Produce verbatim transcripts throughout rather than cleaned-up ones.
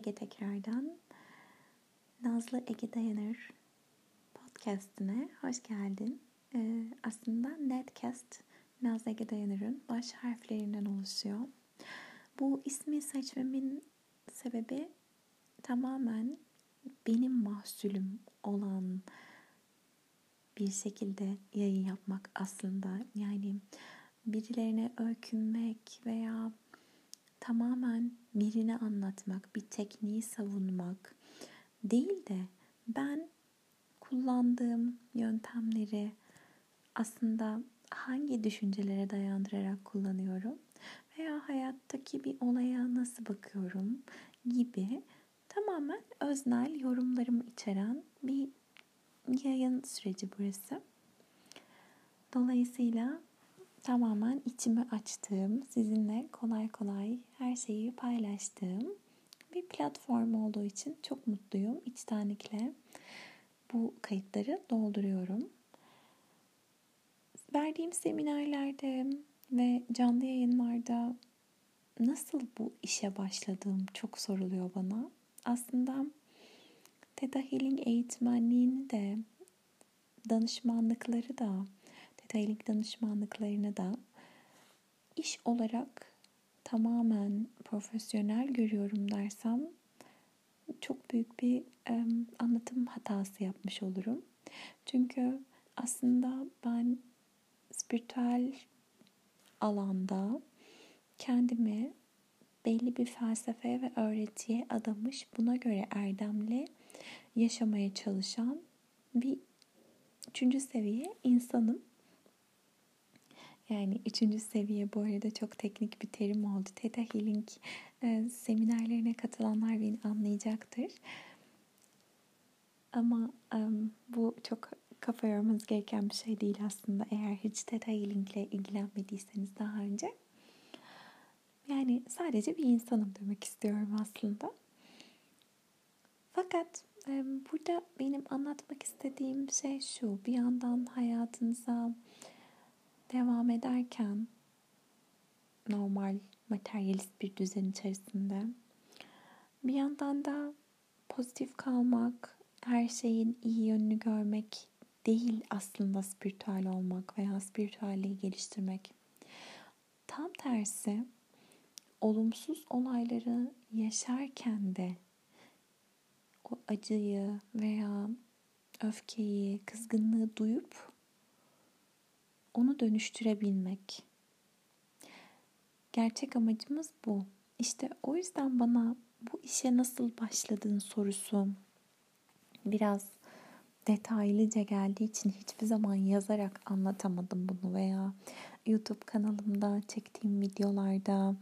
Ege tekrardan. Nazlı Ege Dayanır podcastine hoş geldin. Ee, aslında netcast Nazlı Ege Dayanır'ın baş harflerinden oluşuyor. Bu ismi seçmemin sebebi tamamen benim mahsulüm olan bir şekilde yayın yapmak aslında. Yani birilerine öykünmek veya tamamen birini anlatmak, bir tekniği savunmak değil de ben kullandığım yöntemleri aslında hangi düşüncelere dayandırarak kullanıyorum veya hayattaki bir olaya nasıl bakıyorum gibi tamamen öznel yorumlarımı içeren bir yayın süreci burası. Dolayısıyla tamamen içimi açtığım, sizinle kolay kolay her şeyi paylaştığım bir platform olduğu için çok mutluyum. İçtenlikle bu kayıtları dolduruyorum. Verdiğim seminerlerde ve canlı yayınlarda nasıl bu işe başladığım çok soruluyor bana. Aslında ThetaHealing eğitmenliğini de, danışmanlıkları da, ThetaHealing danışmanlıklarını da iş olarak tamamen profesyonel görüyorum dersem çok büyük bir e, anlatım hatası yapmış olurum. Çünkü aslında ben spiritüel alanda kendimi belli bir felsefeye ve öğretiye adamış, buna göre erdemli yaşamaya çalışan bir üçüncü seviye insanım. Yani üçüncü seviye bu arada çok teknik bir terim oldu. Theta Healing e, seminerlerine katılanlar beni anlayacaktır. Ama e, bu çok kafa yormanız gereken bir şey değil aslında. Eğer hiç Theta Healing ile ilgilenmediyseniz daha önce. Yani sadece bir insanım demek istiyorum aslında. Fakat e, burada benim anlatmak istediğim şey şu. Bir yandan hayatınıza devam ederken normal materyalist bir düzen içerisinde bir yandan da pozitif kalmak, her şeyin iyi yönünü görmek değil aslında spiritüel olmak veya spiritüelliği geliştirmek. Tam tersi, olumsuz olayları yaşarken de o acıyı veya öfkeyi, kızgınlığı duyup onu dönüştürebilmek. Gerçek amacımız bu. İşte o yüzden bana bu işe nasıl başladın sorusu biraz detaylıca geldiği için hiçbir zaman yazarak anlatamadım bunu veya YouTube kanalımda çektiğim videolarda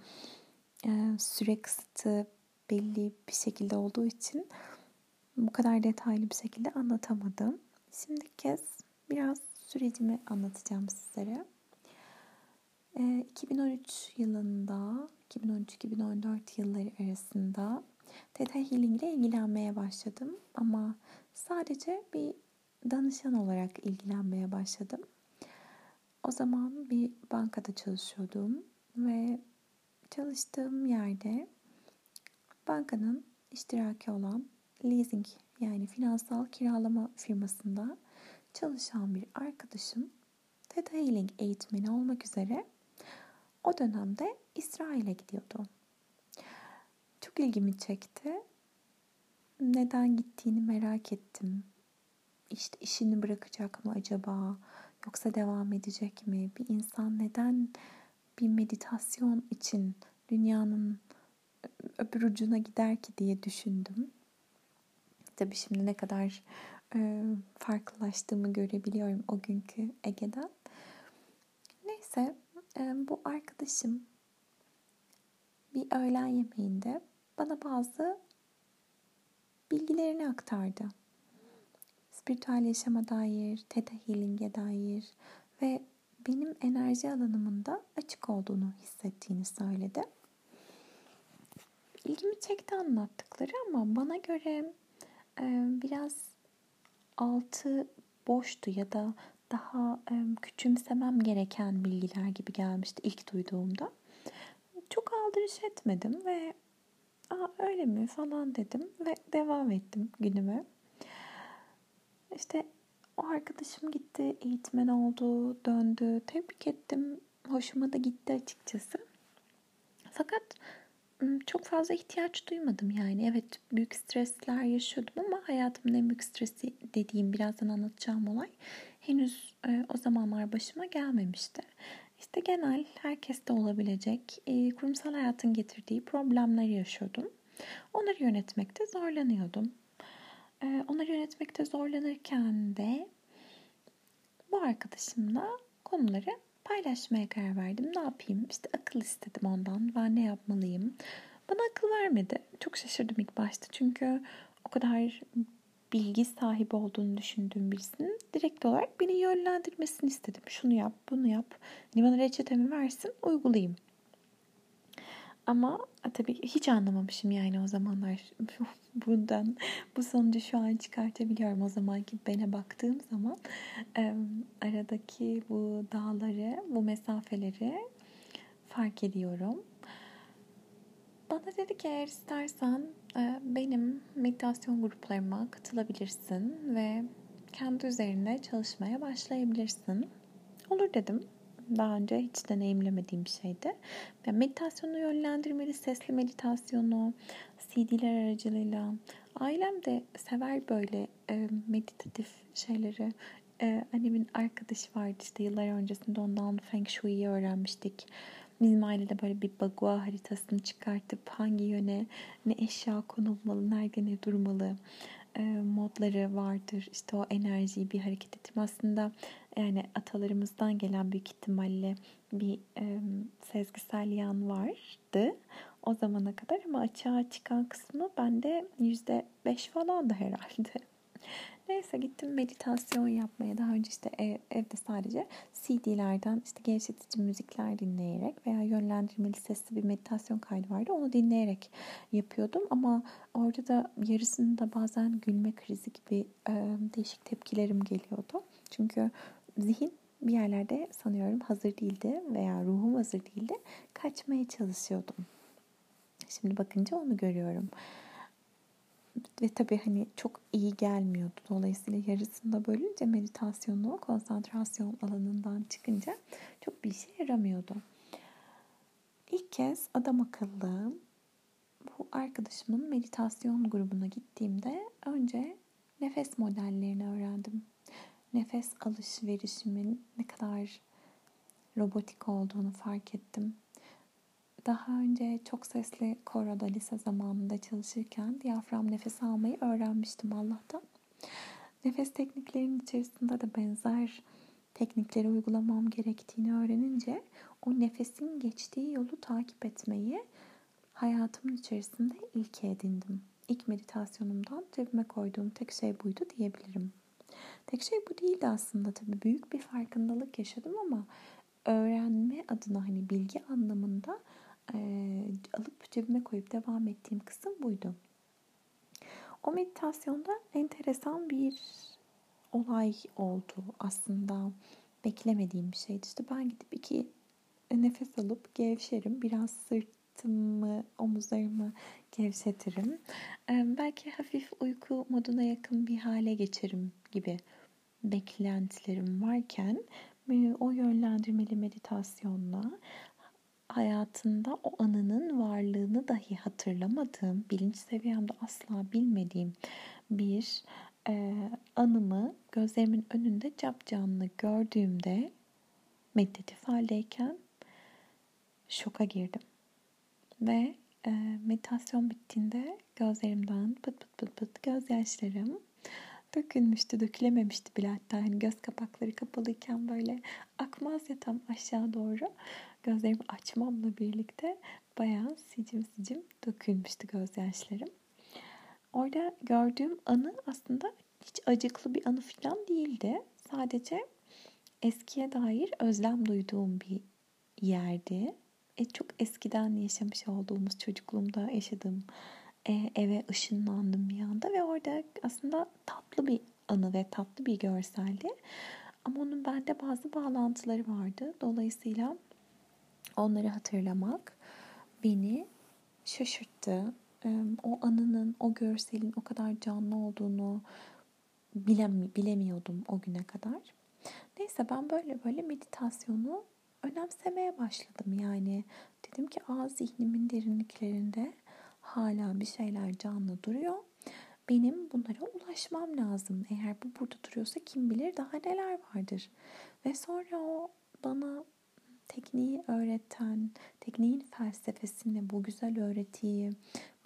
süre kısıtı belli bir şekilde olduğu için bu kadar detaylı bir şekilde anlatamadım. Şimdiki kez biraz sürecimi anlatacağım sizlere. E, iki bin on üç yılında, iki bin on üç iki bin on dört yılları arasında Theta Healing ile ilgilenmeye başladım. Ama sadece bir danışan olarak ilgilenmeye başladım. O zaman bir bankada çalışıyordum ve çalıştığım yerde bankanın iştiraki olan leasing, yani finansal kiralama firmasında çalışan bir arkadaşım Theta Healing eğitmeni olmak üzere o dönemde İsrail'e gidiyordu. Çok ilgimi çekti. Neden gittiğini merak ettim. İşte işini bırakacak mı acaba? Yoksa devam edecek mi? Bir insan neden bir meditasyon için dünyanın öbür ucuna gider ki diye düşündüm. Tabii şimdi ne kadar farklılaştığımı görebiliyorum o günkü Ege'den. Neyse, bu arkadaşım bir öğlen yemeğinde bana bazı bilgilerini aktardı. Spiritüel yaşama dair, Theta Healing'e dair ve benim enerji alanımın da açık olduğunu hissettiğini söyledi. İlgimi çekti anlattıkları ama bana göre biraz altı boştu ya da daha küçümsemem gereken bilgiler gibi gelmişti ilk duyduğumda. Çok aldırış etmedim ve "Aa, aa öyle mi falan dedim ve devam ettim günüme. İşte o arkadaşım gitti, eğitmen oldu, döndü. Tebrik ettim. Hoşuma da gitti açıkçası. Fakat çok fazla ihtiyaç duymadım yani. Evet, büyük stresler yaşıyordum ama hayatımın en büyük stresi dediğim, birazdan anlatacağım olay henüz e, o zamanlar başıma gelmemişti. İşte genel, herkeste olabilecek e, kurumsal hayatın getirdiği problemler yaşıyordum. Onları yönetmekte zorlanıyordum. E, onları yönetmekte zorlanırken de bu arkadaşımla konuları paylaşmaya karar verdim. Ne yapayım? İşte akıl istedim ondan. Ben ne yapmalıyım? Bana akıl vermedi. Çok şaşırdım ilk başta. Çünkü o kadar bilgi sahibi olduğunu düşündüğüm birisinin direkt olarak beni yönlendirmesini istedim. Şunu yap, bunu yap. Hani bana reçetemi versin, uygulayayım. Ama tabii hiç anlamamışım yani o zamanlar. Bundan bu sonucu şu an çıkartabiliyorum. O zamanki bana baktığım zaman e, aradaki bu dağları, bu mesafeleri fark ediyorum. Bana dedi ki eğer istersen e, benim meditasyon gruplarıma katılabilirsin ve kendi üzerine çalışmaya başlayabilirsin. Olur dedim. Daha önce hiç deneyimlemediğim bir şeydi. Yani meditasyonu yönlendirmeli, sesli meditasyonu, C D'ler aracılığıyla. Ailem de sever böyle e, meditatif şeyleri. E, annemin arkadaşı vardı işte yıllar öncesinde, ondan Feng Shui'yi öğrenmiştik. Bizim ailede böyle bir bagua haritasını çıkartıp hangi yöne ne eşya konulmalı, nerede ne durmalı e, modları vardır. İşte o enerjiyi bir hareket ettim aslında. Yani atalarımızdan gelen büyük ihtimalle bir e, sezgisel yan vardı o zamana kadar ama açığa çıkan kısmı bende yüzde beş falan da herhalde. Neyse gittim meditasyon yapmaya. Daha önce işte ev, evde sadece C D'lerden işte gevşetici müzikler dinleyerek veya yönlendirmeli sesli bir meditasyon kaydı vardı. Onu dinleyerek yapıyordum ama orada da yarısında bazen gülme krizi gibi e, değişik tepkilerim geliyordu. Çünkü zihin bir yerlerde sanıyorum hazır değildi veya ruhum hazır değildi. Kaçmaya çalışıyordum. Şimdi bakınca onu görüyorum. Ve tabii hani çok iyi gelmiyordu. Dolayısıyla yarısında bölünce meditasyonu, konsantrasyon alanından çıkınca çok bir işe yaramıyordu. İlk kez adam akıllı bu arkadaşımın meditasyon grubuna gittiğimde önce nefes modellerini öğrendim. Nefes alışverişimin ne kadar robotik olduğunu fark ettim. Daha önce çok sesli koroda lise zamanında çalışırken diyafram nefes almayı öğrenmiştim Allah'tan. Nefes tekniklerinin içerisinde de benzer teknikleri uygulamam gerektiğini öğrenince o nefesin geçtiği yolu takip etmeyi hayatımın içerisinde ilke edindim. İlk meditasyonumdan cebime koyduğum tek şey buydu diyebilirim. Tek şey bu değildi aslında tabii. Büyük bir farkındalık yaşadım ama öğrenme adına hani bilgi anlamında e, alıp cebime koyup devam ettiğim kısım buydu. O meditasyonda enteresan bir olay oldu aslında. Beklemediğim bir şeydi. İşte ben gidip iki nefes alıp gevşerim. Biraz sırtımı, omuzlarımı gevşetirim. E, belki hafif uyku moduna yakın bir hale geçerim gibi beklentilerim varken o yönlendirmeli meditasyonla hayatında o anının varlığını dahi hatırlamadığım, bilinç seviyemde asla bilmediğim bir e, anımı gözlerimin önünde capcanlı gördüğümde meditatif haldeyken şoka girdim. Ve e, meditasyon bittiğinde gözlerimden pıt pıt pıt pıt gözyaşlarım dökülmüştü, dökülememişti bile hatta. Hani göz kapakları kapalıyken böyle akmaz ya tam aşağı doğru. Gözlerimi açmamla birlikte bayağı sicim sicim dökülmüştü gözyaşlarım. Orada gördüğüm anı aslında hiç acıklı bir anı falan değildi. Sadece eskiye dair özlem duyduğum bir yerdi. E, çok eskiden yaşamış olduğumuz, çocukluğumda yaşadığım eve ışınlandım bir anda ve orada aslında tatlı bir anı ve tatlı bir görseldi. Ama onun bende bazı bağlantıları vardı. Dolayısıyla onları hatırlamak beni şaşırttı. o anının, o görselin o kadar canlı olduğunu bilem, bilemiyordum o güne kadar. Neyse ben böyle böyle meditasyonu önemsemeye başladım. Yani dedim ki aa, zihnimin derinliklerinde hala bir şeyler canlı duruyor. Benim bunlara ulaşmam lazım. Eğer bu burada duruyorsa kim bilir daha neler vardır. Ve sonra o bana tekniği öğreten, tekniğin felsefesini, bu güzel öğretiyi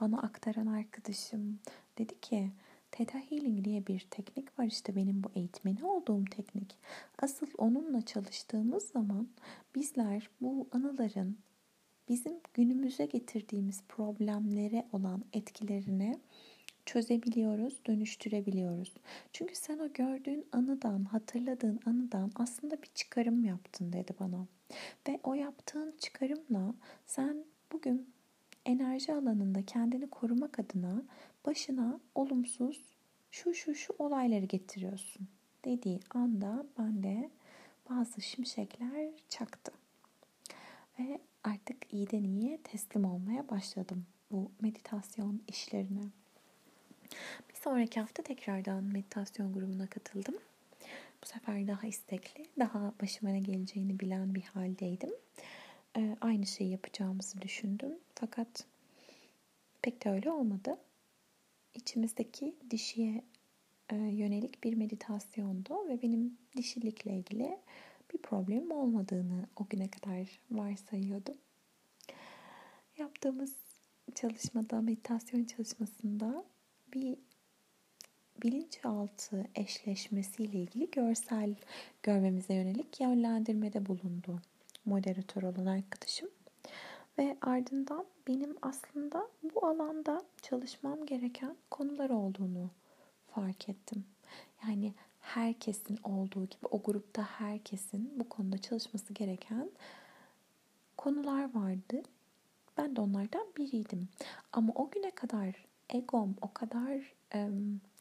bana aktaran arkadaşım dedi ki ThetaHealing diye bir teknik var, işte benim bu eğitmeni olduğum teknik. Asıl onunla çalıştığımız zaman bizler bu anıların bizim günümüze getirdiğimiz problemlere olan etkilerini çözebiliyoruz, dönüştürebiliyoruz. Çünkü sen o gördüğün anıdan, hatırladığın anıdan aslında bir çıkarım yaptın dedi bana. Ve o yaptığın çıkarımla sen bugün enerji alanında kendini korumak adına başına olumsuz şu şu şu olayları getiriyorsun dediği anda bende bazı şimşekler çaktı. Ve artık iyiden iyiye teslim olmaya başladım bu meditasyon işlerine. Bir sonraki hafta tekrardan meditasyon grubuna katıldım. Bu sefer daha istekli, daha başıma ne geleceğini bilen bir haldeydim. Ee, aynı şeyi yapacağımızı düşündüm. Fakat pek de öyle olmadı. İçimizdeki dişiye e, yönelik bir meditasyondu ve benim dişilikle ilgili bir problemim olmadığını o güne kadar varsayıyordum. Yaptığımız çalışmada, meditasyon çalışmasında bir bilinçaltı eşleşmesiyle ilgili görsel görmemize yönelik yönlendirmede bulundu moderatör olan arkadaşım. Ve ardından benim aslında bu alanda çalışmam gereken konular olduğunu fark ettim. Yani herkesin olduğu gibi o grupta herkesin bu konuda çalışması gereken konular vardı. Ben de onlardan biriydim. Ama o güne kadar egom o kadar e,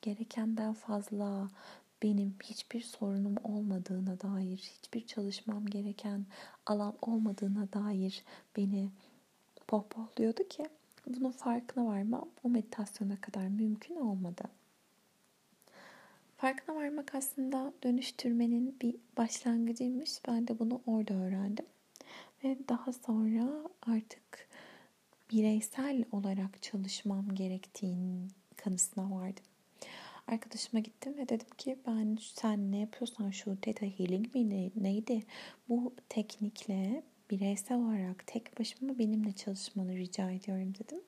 gerekenden fazla, benim hiçbir sorunum olmadığına dair, hiçbir çalışmam gereken alan olmadığına dair beni pohpohluyordu ki bunun farkına varmam bu meditasyona kadar mümkün olmadı. Farkına varmak aslında dönüştürmenin bir başlangıcıymış. Ben de bunu orada öğrendim. Ve daha sonra artık bireysel olarak çalışmam gerektiğinin kanısına vardım. Arkadaşıma gittim ve dedim ki ben sen ne yapıyorsan şu ThetaHealing mi neydi? Bu teknikle bireysel olarak tek başıma benimle çalışmanı rica ediyorum dedim.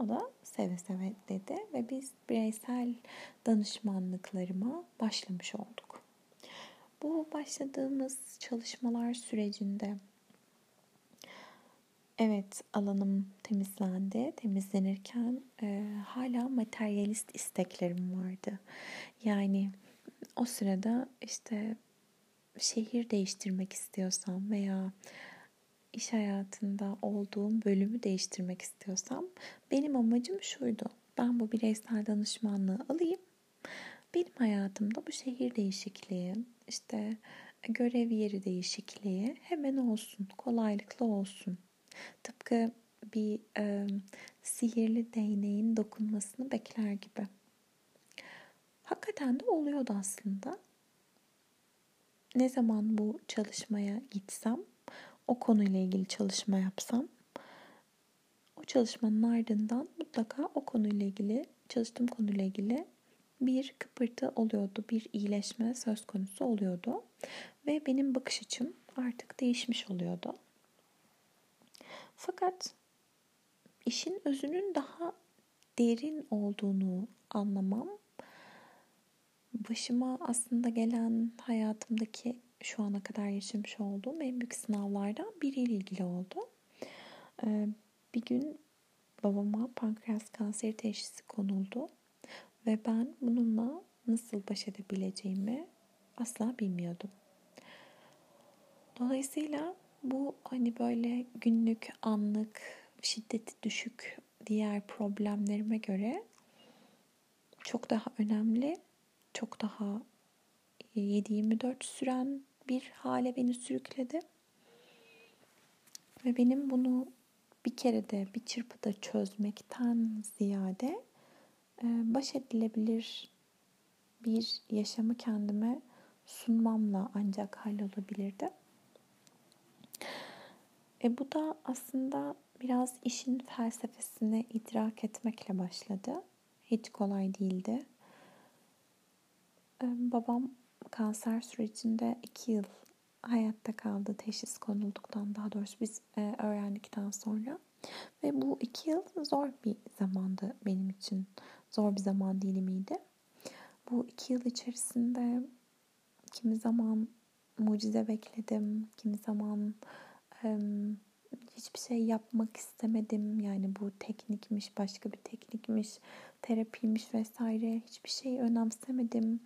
O da seve seve dedi ve biz bireysel danışmanlıklarıma başlamış olduk. Bu başladığımız çalışmalar sürecinde evet alanım temizlendi. Temizlenirken e, hala materyalist isteklerim vardı. Yani o sırada işte şehir değiştirmek istiyorsam veya iş hayatında olduğum bölümü değiştirmek istiyorsam benim amacım şuydu. Ben bu bireysel danışmanlığı alayım. Benim hayatımda bu şehir değişikliği, işte görev yeri değişikliği hemen olsun, kolaylıkla olsun. Tıpkı bir e, sihirli değneğin dokunmasını bekler gibi. Hakikaten de oluyordu aslında. Ne zaman bu çalışmaya gitsem, o konuyla ilgili çalışma yapsam, o çalışmanın ardından mutlaka o konuyla ilgili, çalıştığım konuyla ilgili bir kıpırtı oluyordu, bir iyileşme söz konusu oluyordu. Ve benim bakış açım artık değişmiş oluyordu. Fakat işin özünün daha derin olduğunu anlamam, başıma aslında gelen hayatımdaki şu ana kadar yaşamış olduğum en büyük sınavlardan biriyle ilgili oldu. Ee, bir gün babama pankreas kanseri teşhisi konuldu ve ben bununla nasıl baş edebileceğimi asla bilmiyordum. Dolayısıyla bu hani böyle günlük, anlık, şiddeti düşük diğer problemlerime göre çok daha önemli, çok daha yedi yirmi dört süren bir hale beni sürükledi. Ve benim bunu bir kere de bir çırpıda çözmekten ziyade baş edilebilir bir yaşamı kendime sunmamla ancak hallolabilirdi. E bu da aslında biraz işin felsefesini idrak etmekle başladı. Hiç kolay değildi. E, babam kanser sürecinde iki yıl hayatta kaldı, teşhis konulduktan, daha doğrusu biz e, öğrendikten sonra. Ve bu iki yıl zor bir zamandı benim için. Zor bir zaman dilimiydi. Bu iki yıl içerisinde kimi zaman mucize bekledim, kimi zaman e, hiçbir şey yapmak istemedim. Yani bu teknikmiş, başka bir teknikmiş, terapiymiş vesaire, hiçbir şeyi önemsemedim.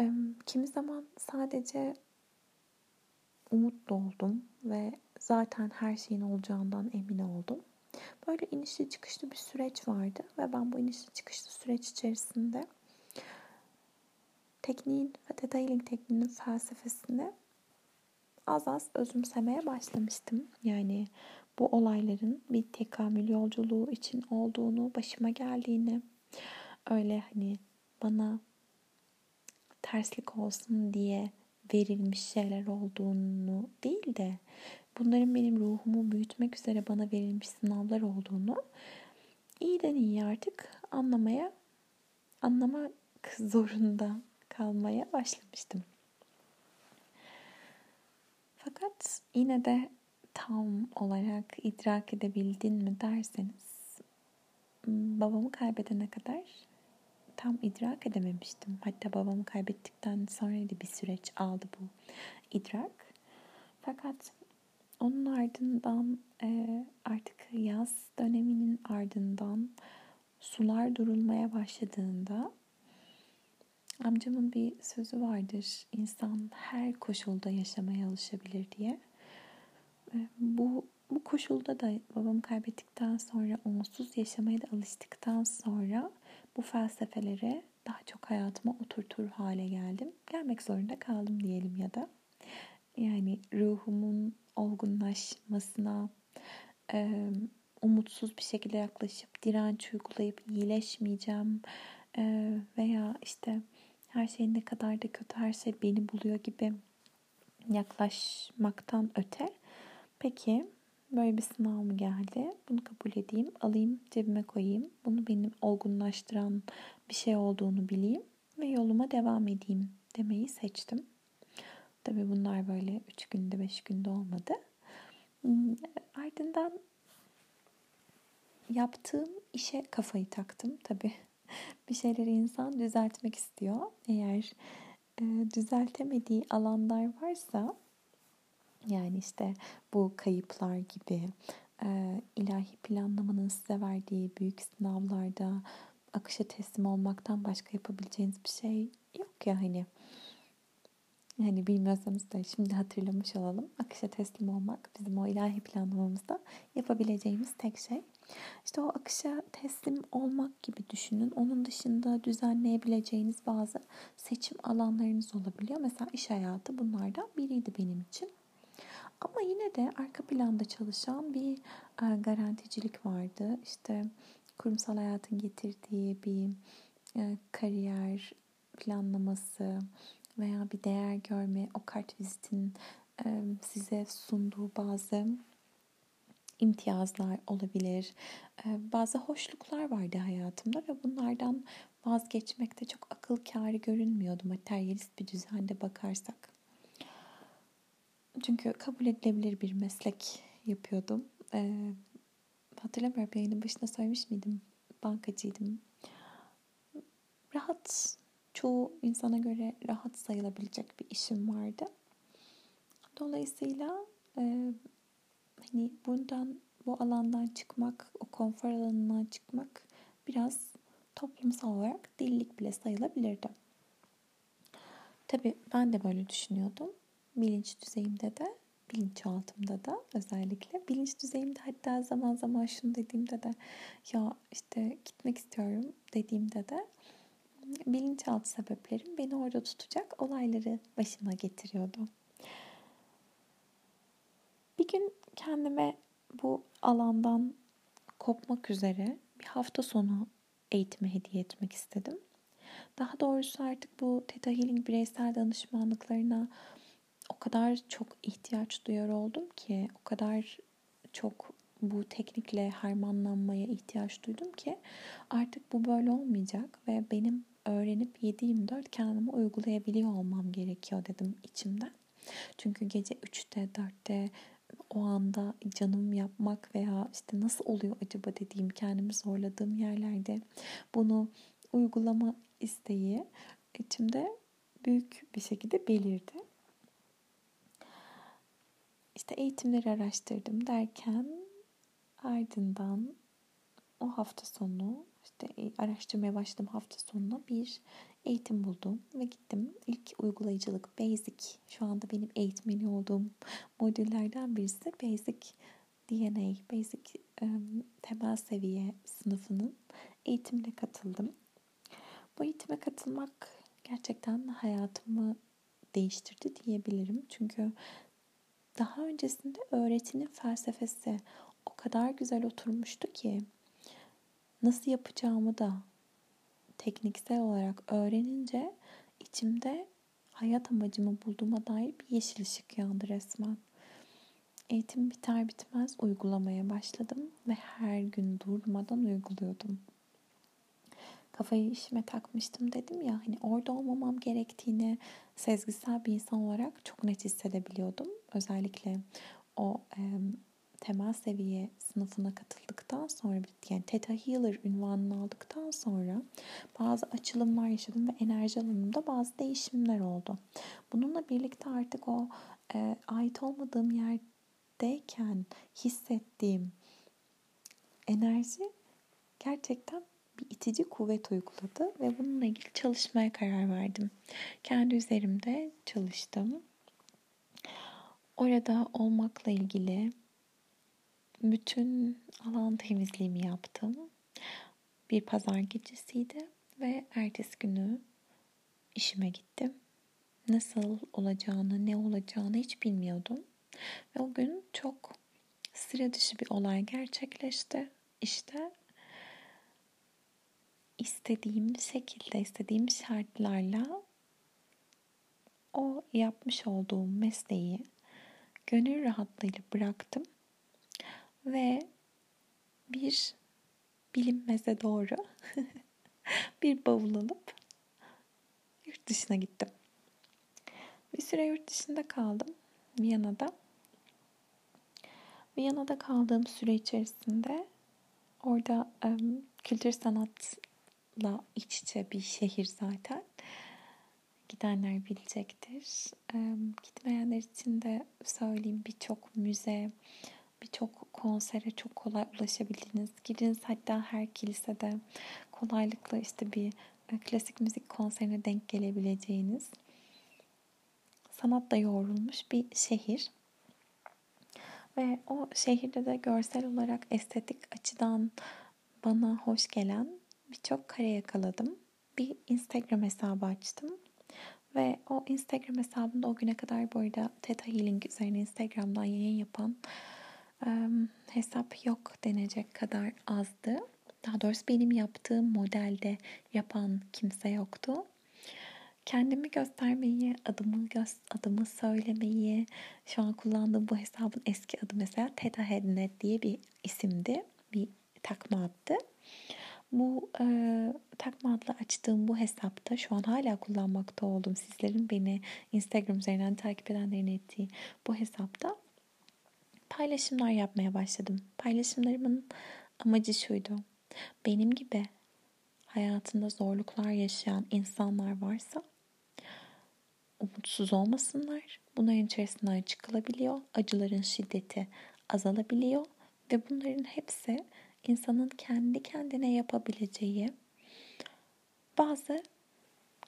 E, kimi zaman sadece umutlu oldum ve zaten her şeyin olacağından emin oldum. Böyle inişli çıkışlı bir süreç vardı ve ben bu inişli çıkışlı süreç içerisinde tekniğin ve ThetaHealing tekniğinin felsefesini az az özümsemeye başlamıştım. Yani bu olayların bir tekamül yolculuğu için olduğunu, başıma geldiğini, öyle hani bana terslik olsun diye verilmiş şeyler olduğunu değil de bunların benim ruhumu büyütmek üzere bana verilmiş sınavlar olduğunu iyiden iyi artık anlamaya, anlamak zorunda kalmaya başlamıştım. Fakat yine de tam olarak idrak edebildin mi derseniz, babamı kaybedene kadar tam idrak edememiştim. Hatta babamı kaybettikten sonra da bir süreç aldı bu idrak. Fakat onun ardından artık yaz döneminin ardından sular durulmaya başladığında, amcamın bir sözü vardır, İnsan her koşulda yaşamaya alışabilir diye. Bu, bu koşulda da babamı kaybettikten sonra, onsuz yaşamaya da alıştıktan sonra bu felsefelere daha çok hayatıma oturtur hale geldim. Gelmek zorunda kaldım diyelim ya da. Yani ruhumun olgunlaşmasına, e, umutsuz bir şekilde yaklaşıp direnç uygulayıp iyileşmeyeceğim e, veya işte her şey ne kadar da kötü, her şey beni buluyor gibi yaklaşmaktan öte, peki böyle bir sınav mı geldi? Bunu kabul edeyim, alayım, cebime koyayım. Bunu benim olgunlaştıran bir şey olduğunu bileyim ve yoluma devam edeyim demeyi seçtim. Tabii bunlar böyle üç günde, beş günde olmadı. Ardından yaptığım işe kafayı taktım. Tabii bir şeyleri insan düzeltmek istiyor. Eğer e, düzeltemediği alanlar varsa, yani işte bu kayıplar gibi, e, ilahi planlamanın size verdiği büyük sınavlarda akışa teslim olmaktan başka yapabileceğiniz bir şey yok ya hani. Yani bilmiyorsanız da şimdi hatırlamış olalım. Akışa teslim olmak bizim o ilahi planlamamızda yapabileceğimiz tek şey. İşte o akışa teslim olmak gibi düşünün. Onun dışında düzenleyebileceğiniz bazı seçim alanlarınız olabiliyor. Mesela iş hayatı bunlardan biriydi benim için. Ama yine de arka planda çalışan bir garanticilik vardı. İşte kurumsal hayatın getirdiği bir kariyer planlaması veya bir değer görme, o kartvizitin size sunduğu bazı imtiyazlar olabilir. Bazı hoşluklar vardı hayatımda ve bunlardan vazgeçmekte çok akıl kârı görünmüyordu materyalist bir düzende bakarsak. Çünkü kabul edilebilir bir meslek yapıyordum. Ee, hatırlamıyorum, yayının başında söylemiş miydim? Bankacıydım. Rahat, çoğu insana göre rahat sayılabilecek bir işim vardı. Dolayısıyla e, hani bundan, bu alandan çıkmak, o konfor alanından çıkmak biraz toplumsal olarak delilik bile sayılabilirdi. Tabii ben de böyle düşünüyordum. Bilinç düzeyimde de, bilinçaltımda da özellikle. Bilinç düzeyimde hatta zaman zaman şunu dediğimde de, ya işte gitmek istiyorum dediğimde de bilinçaltı sebeplerim beni orada tutacak olayları başıma getiriyordu. Bir gün kendime bu alandan kopmak üzere bir hafta sonu eğitimi hediye etmek istedim. Daha doğrusu artık bu ThetaHealing bireysel danışmanlıklarına o kadar çok ihtiyaç duyar oldum ki, o kadar çok bu teknikle harmanlanmaya ihtiyaç duydum ki artık bu böyle olmayacak ve benim öğrenip yedi yirmi dört kendimi uygulayabiliyor olmam gerekiyor dedim içimden. Çünkü gece üçte dörtte o anda canım yapmak veya işte nasıl oluyor acaba dediğim, kendimi zorladığım yerlerde bunu uygulama isteği içimde büyük bir şekilde belirdi. İşte eğitimleri araştırdım derken ardından o hafta sonu işte araştırmaya başladım, hafta sonuna bir eğitim buldum ve gittim. İlk uygulayıcılık Basic, şu anda benim eğitmeni olduğum modüllerden birisi Basic D N A, Basic temel seviye sınıfının eğitimine katıldım. Bu eğitime katılmak gerçekten hayatımı değiştirdi diyebilirim. Çünkü daha öncesinde öğretinin felsefesi o kadar güzel oturmuştu ki nasıl yapacağımı da tekniksel olarak öğrenince içimde hayat amacımı bulduğuma dair bir yeşil ışık yandı resmen. Eğitim biter bitmez uygulamaya başladım ve her gün durmadan uyguluyordum. Kafayı işime takmıştım dedim ya, hani orada olmamam gerektiğini sezgisel bir insan olarak çok net hissedebiliyordum. Özellikle o e, temel seviye sınıfına katıldıktan sonra, yani ThetaHealer unvanını aldıktan sonra bazı açılımlar yaşadım ve enerji alanımda bazı değişimler oldu. Bununla birlikte artık o e, ait olmadığım yerdeyken hissettiğim enerji gerçekten bir itici kuvvet uyguladı ve bununla ilgili çalışmaya karar verdim. Kendi üzerimde çalıştım. Orada olmakla ilgili bütün alan temizliğimi yaptım. Bir pazar gecesiydi ve ertesi günü işime gittim. Nasıl olacağını, ne olacağını hiç bilmiyordum. Ve o gün çok sıra dışı bir olay gerçekleşti. İşte istediğim şekilde, istediğim şartlarla o yapmış olduğum mesleği gönül rahatlığıyla bıraktım ve bir bilinmeze doğru bir bavul alıp yurt dışına gittim. Bir süre yurt dışında kaldım, Viyana'da. Viyana'da kaldığım süre içerisinde orada um, kültür sanat la iç içe bir şehir zaten. Gidenler bilecektir. E, gitmeyenler için de söyleyeyim, birçok müze, birçok konsere çok kolay ulaşabildiniz. Gidiniz, hatta her kilisede kolaylıkla işte bir e, klasik müzik konserine denk gelebileceğiniz, sanatla yoğrulmuş bir şehir. Ve o şehirde de görsel olarak, estetik açıdan bana hoş gelen birçok kare yakaladım. Bir Instagram hesabı açtım. Ve o Instagram hesabında o güne kadar, bu arada ThetaHealing üzerine Instagram'dan yayın yapan um, hesap yok denecek kadar azdı. Daha doğrusu benim yaptığım modelde yapan kimse yoktu. Kendimi göstermeyi, adımı, göz, adımı söylemeyi, şu an kullandığım bu hesabın eski adı mesela ThetaHeadNet diye bir isimdi. Bir takma attı. Bu e, takma adlı açtığım bu hesapta şu an hala kullanmakta oldum. Sizlerin beni Instagram üzerinden takip edenlerin ettiği bu hesapta paylaşımlar yapmaya başladım. Paylaşımlarımın amacı şuydu. Benim gibi hayatında zorluklar yaşayan insanlar varsa umutsuz olmasınlar. Bunların içerisinden çıkılabiliyor. Acıların şiddeti azalabiliyor ve bunların hepsi insanın kendi kendine yapabileceği bazı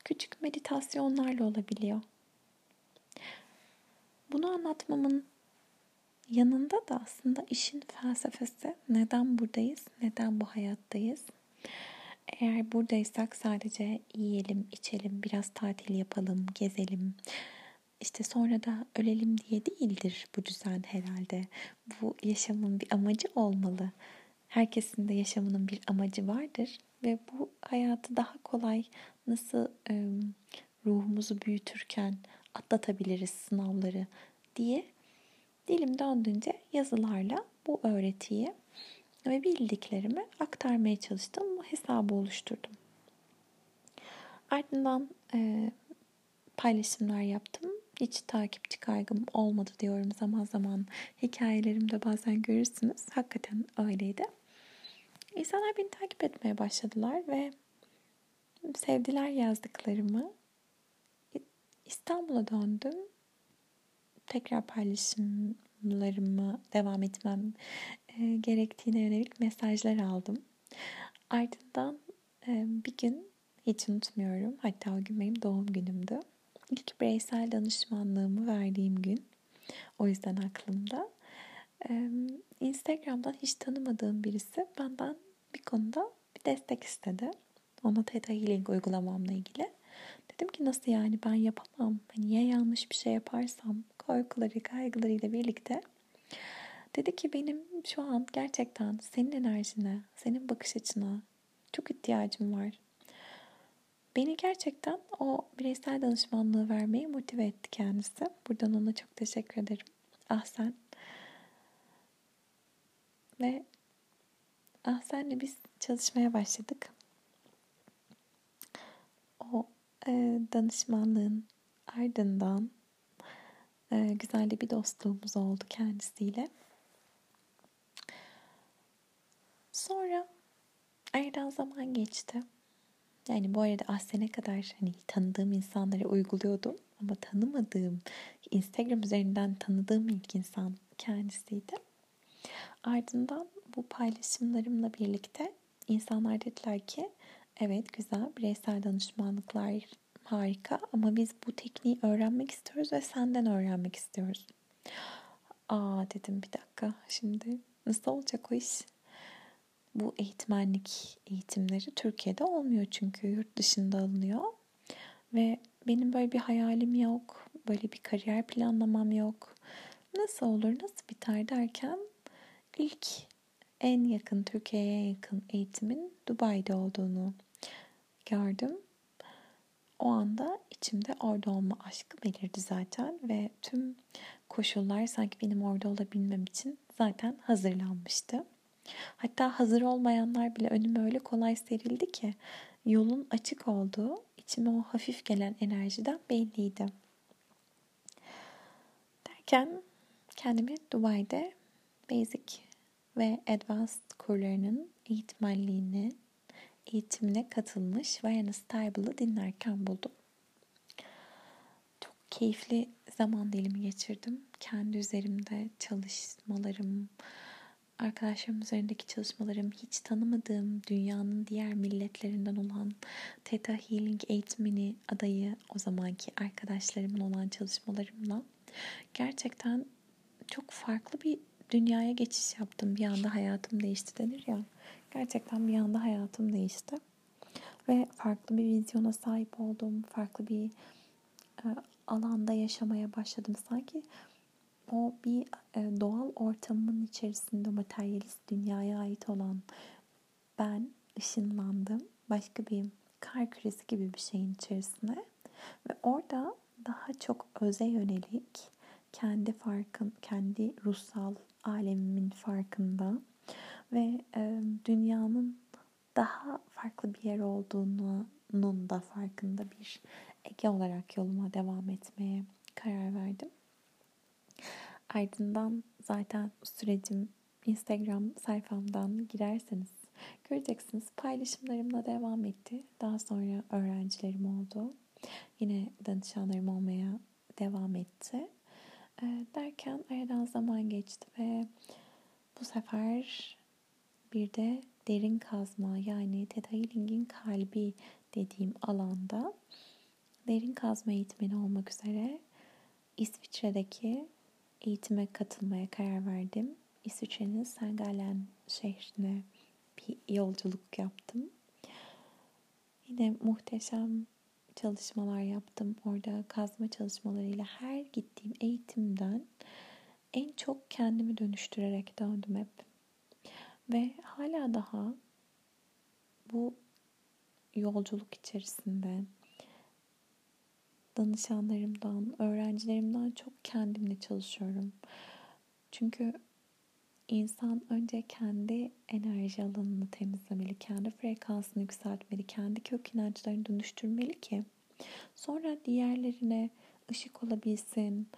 küçük meditasyonlarla olabiliyor. Bunu anlatmamın yanında da aslında işin felsefesi, neden buradayız, neden bu hayattayız? Eğer buradaysak sadece yiyelim, içelim, biraz tatil yapalım, gezelim, işte sonra da ölelim diye değildir bu düzen herhalde. Bu yaşamın bir amacı olmalı. Herkesin de yaşamının bir amacı vardır ve bu hayatı daha kolay nasıl e, ruhumuzu büyütürken atlatabiliriz sınavları diye dilim döndüğünce yazılarla bu öğretiyi ve bildiklerimi aktarmaya çalıştım. Bu hesabı oluşturdum. Ardından e, paylaşımlar yaptım. Hiç takipçi kaygım olmadı diyorum zaman zaman. Hikayelerimde bazen görürsünüz. Hakikaten öyleydi. İnsanlar beni takip etmeye başladılar ve sevdiler yazdıklarımı. İstanbul'a döndüm. Tekrar paylaşımlarımı devam etmem gerektiğine yönelik mesajlar aldım. Ardından bir gün hiç unutmuyorum. Hatta o gün benim doğum günümdü. İlk bireysel danışmanlığımı verdiğim gün. O yüzden aklımda. Ee, Instagram'dan hiç tanımadığım birisi benden bir konuda bir destek istedi. Ona ThetaHealing uygulamamla ilgili. Dedim ki nasıl yani ben yapamam. Hani ya yanlış bir şey yaparsam korkuları, kaygılarıyla birlikte. Dedi ki benim şu an gerçekten senin enerjine, senin bakış açına çok ihtiyacım var. Beni gerçekten o bireysel danışmanlığı vermeyi motive etti kendisi. Buradan ona çok teşekkür ederim. Ahsen. Ve Ahsen'le biz çalışmaya başladık. O e, danışmanlığın ardından e, güzel de bir dostluğumuz oldu kendisiyle. Sonra aradan zaman geçti. Yani bu arada Ahsen'e kadar hani tanıdığım insanlara uyguluyordum ama tanımadığım, Instagram üzerinden tanıdığım ilk insan kendisiydi. Ardından bu paylaşımlarımla birlikte insanlar dediler ki evet güzel bireysel danışmanlıklar harika ama biz bu tekniği öğrenmek istiyoruz ve senden öğrenmek istiyoruz. Aa dedim bir dakika şimdi nasıl olacak o iş? Bu eğitmenlik eğitimleri Türkiye'de olmuyor çünkü yurt dışında alınıyor. Ve benim böyle bir hayalim yok. Böyle bir kariyer planlamam yok. Nasıl olur, nasıl biter derken ilk en yakın, Türkiye'ye en yakın eğitimin Dubai'de olduğunu gördüm. O anda içimde orada olma aşkı belirdi zaten ve tüm koşullar sanki benim orada olabilmem için zaten hazırlanmıştı. Hatta hazır olmayanlar bile önüme öyle kolay serildi ki yolun açık olduğu içime o hafif gelen enerjiden belliydi. Derken kendimi Dubai'de Basic ve Advanced kurlarının eğitmenliğini, eğitimine katılmış Viyana Stable'ı dinlerken buldum. Çok keyifli zaman dilimi geçirdim. Kendi üzerimde çalışmalarım, arkadaşlarım üzerindeki çalışmalarım, hiç tanımadığım dünyanın diğer milletlerinden olan ThetaHealing eğitmeni adayı o zamanki arkadaşlarımın olan çalışmalarımla gerçekten çok farklı bir dünyaya geçiş yaptım. Bir anda hayatım değişti denir ya. Gerçekten bir anda hayatım değişti. Ve farklı bir vizyona sahip oldum. Farklı bir e, alanda yaşamaya başladım. Sanki o bir doğal ortamın içerisinde materyalist dünyaya ait olan ben ışınlandım. Başka bir kar küresi gibi bir şeyin içerisine. Ve orada daha çok öze yönelik, kendi farkın, kendi ruhsal alemimin farkında ve dünyanın daha farklı bir yer olduğunun da farkında bir Ege olarak yoluma devam etmeye karar verdim. Ardından zaten sürecim Instagram sayfamdan girerseniz göreceksiniz. Paylaşımlarımla devam etti. Daha sonra öğrencilerim oldu. Yine danışanlarım olmaya devam etti. Derken aradan zaman geçti ve bu sefer bir de derin kazma yani ThetaHealing'in kalbi dediğim alanda derin kazma eğitmeni olmak üzere İsviçre'deki eğitime katılmaya karar verdim. İsviçre'nin Saint Gallen şehrine bir yolculuk yaptım. Yine muhteşem çalışmalar yaptım. Orada kazma çalışmalarıyla her gittiğim eğitimden en çok kendimi dönüştürerek döndüm hep. Ve hala daha bu yolculuk içerisinde danışanlarımdan, öğrencilerimden çok kendimle çalışıyorum. Çünkü İnsan önce kendi enerji alanını temizlemeli, kendi frekansını yükseltmeli, kendi kök inançlarını dönüştürmeli ki sonra diğerlerine ışık olabilsin,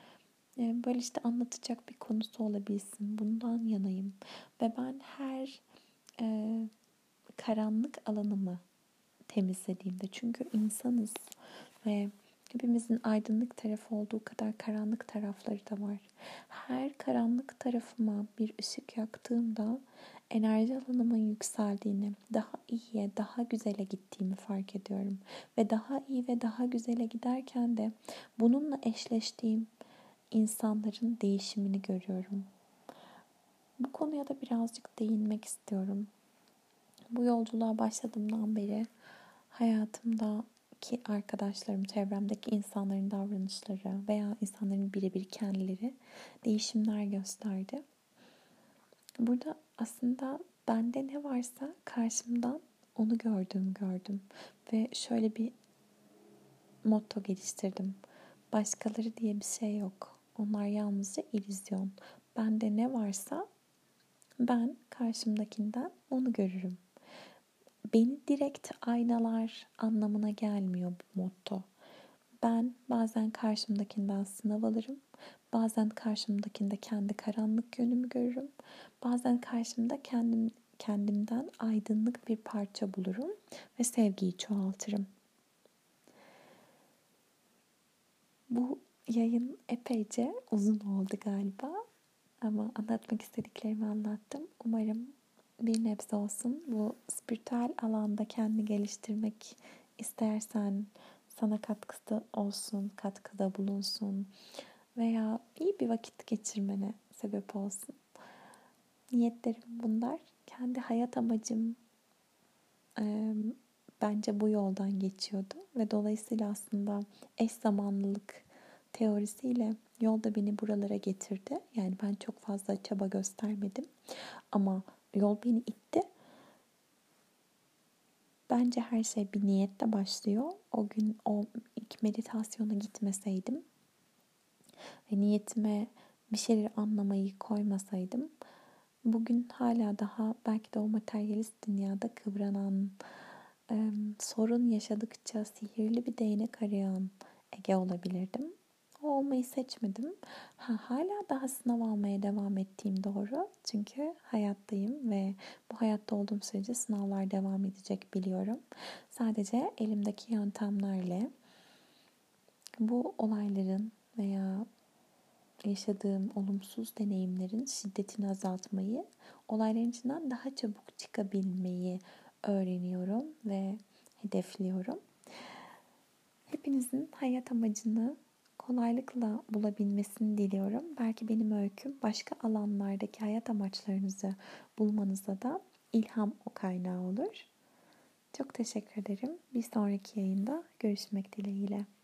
böyle işte anlatacak bir konusu olabilsin. Bundan yanayım. Ve ben her e, karanlık alanımı temizlediğimde, çünkü insanız ve hepimizin aydınlık tarafı olduğu kadar karanlık tarafları da var. Her karanlık tarafıma bir ışık yaktığımda enerji alanımın yükseldiğini, daha iyiye, daha güzele gittiğimi fark ediyorum. Ve daha iyi ve daha güzele giderken de bununla eşleştiğim insanların değişimini görüyorum. Bu konuya da birazcık değinmek istiyorum. Bu yolculuğa başladığımdan beri hayatımda ki arkadaşlarım, çevremdeki insanların davranışları veya insanların birebir kendileri değişimler gösterdi. Burada aslında bende ne varsa karşımdan onu gördüm gördüm. Ve şöyle bir motto geliştirdim. Başkaları diye bir şey yok. Onlar yalnızca illüzyon. Bende ne varsa ben karşımdakinden onu görürüm. Beni direkt aynalar anlamına gelmiyor bu motto. Ben bazen karşımdakinden sınav alırım. Bazen karşımdakinde kendi karanlık yönümü görürüm. Bazen karşımda kendim, kendimden aydınlık bir parça bulurum ve sevgiyi çoğaltırım. Bu yayın epeyce uzun oldu galiba. Ama anlatmak istediklerimi anlattım. Umarım bir nebze olsun. Bu spiritüel alanda kendini geliştirmek istersen sana katkısı olsun, katkıda bulunsun veya iyi bir vakit geçirmene sebep olsun. Niyetlerim bunlar. Kendi hayat amacım e, bence bu yoldan geçiyordu ve dolayısıyla aslında eş zamanlılık teorisiyle yol da beni buralara getirdi. Yani ben çok fazla çaba göstermedim ama yol beni itti. Bence her şey bir niyetle başlıyor. O gün o ilk meditasyona gitmeseydim ve niyetime bir şeyleri anlamayı koymasaydım bugün hala daha belki de o materyalist dünyada kıvranan, e, sorun yaşadıkça sihirli bir değnek arayan Ege olabilirdim. O olmayı seçmedim. Ha, hala daha sınav almaya devam ettiğim doğru. Çünkü hayattayım ve bu hayatta olduğum sürece sınavlar devam edecek biliyorum. Sadece elimdeki yöntemlerle bu olayların veya yaşadığım olumsuz deneyimlerin şiddetini azaltmayı, olayların içinden daha çabuk çıkabilmeyi öğreniyorum ve hedefliyorum. Hepinizin hayat amacını kolaylıkla bulabilmesini diliyorum. Belki benim öyküm başka alanlardaki hayat amaçlarınızı bulmanıza da ilham o kaynağı olur. Çok teşekkür ederim. Bir sonraki yayında görüşmek dileğiyle.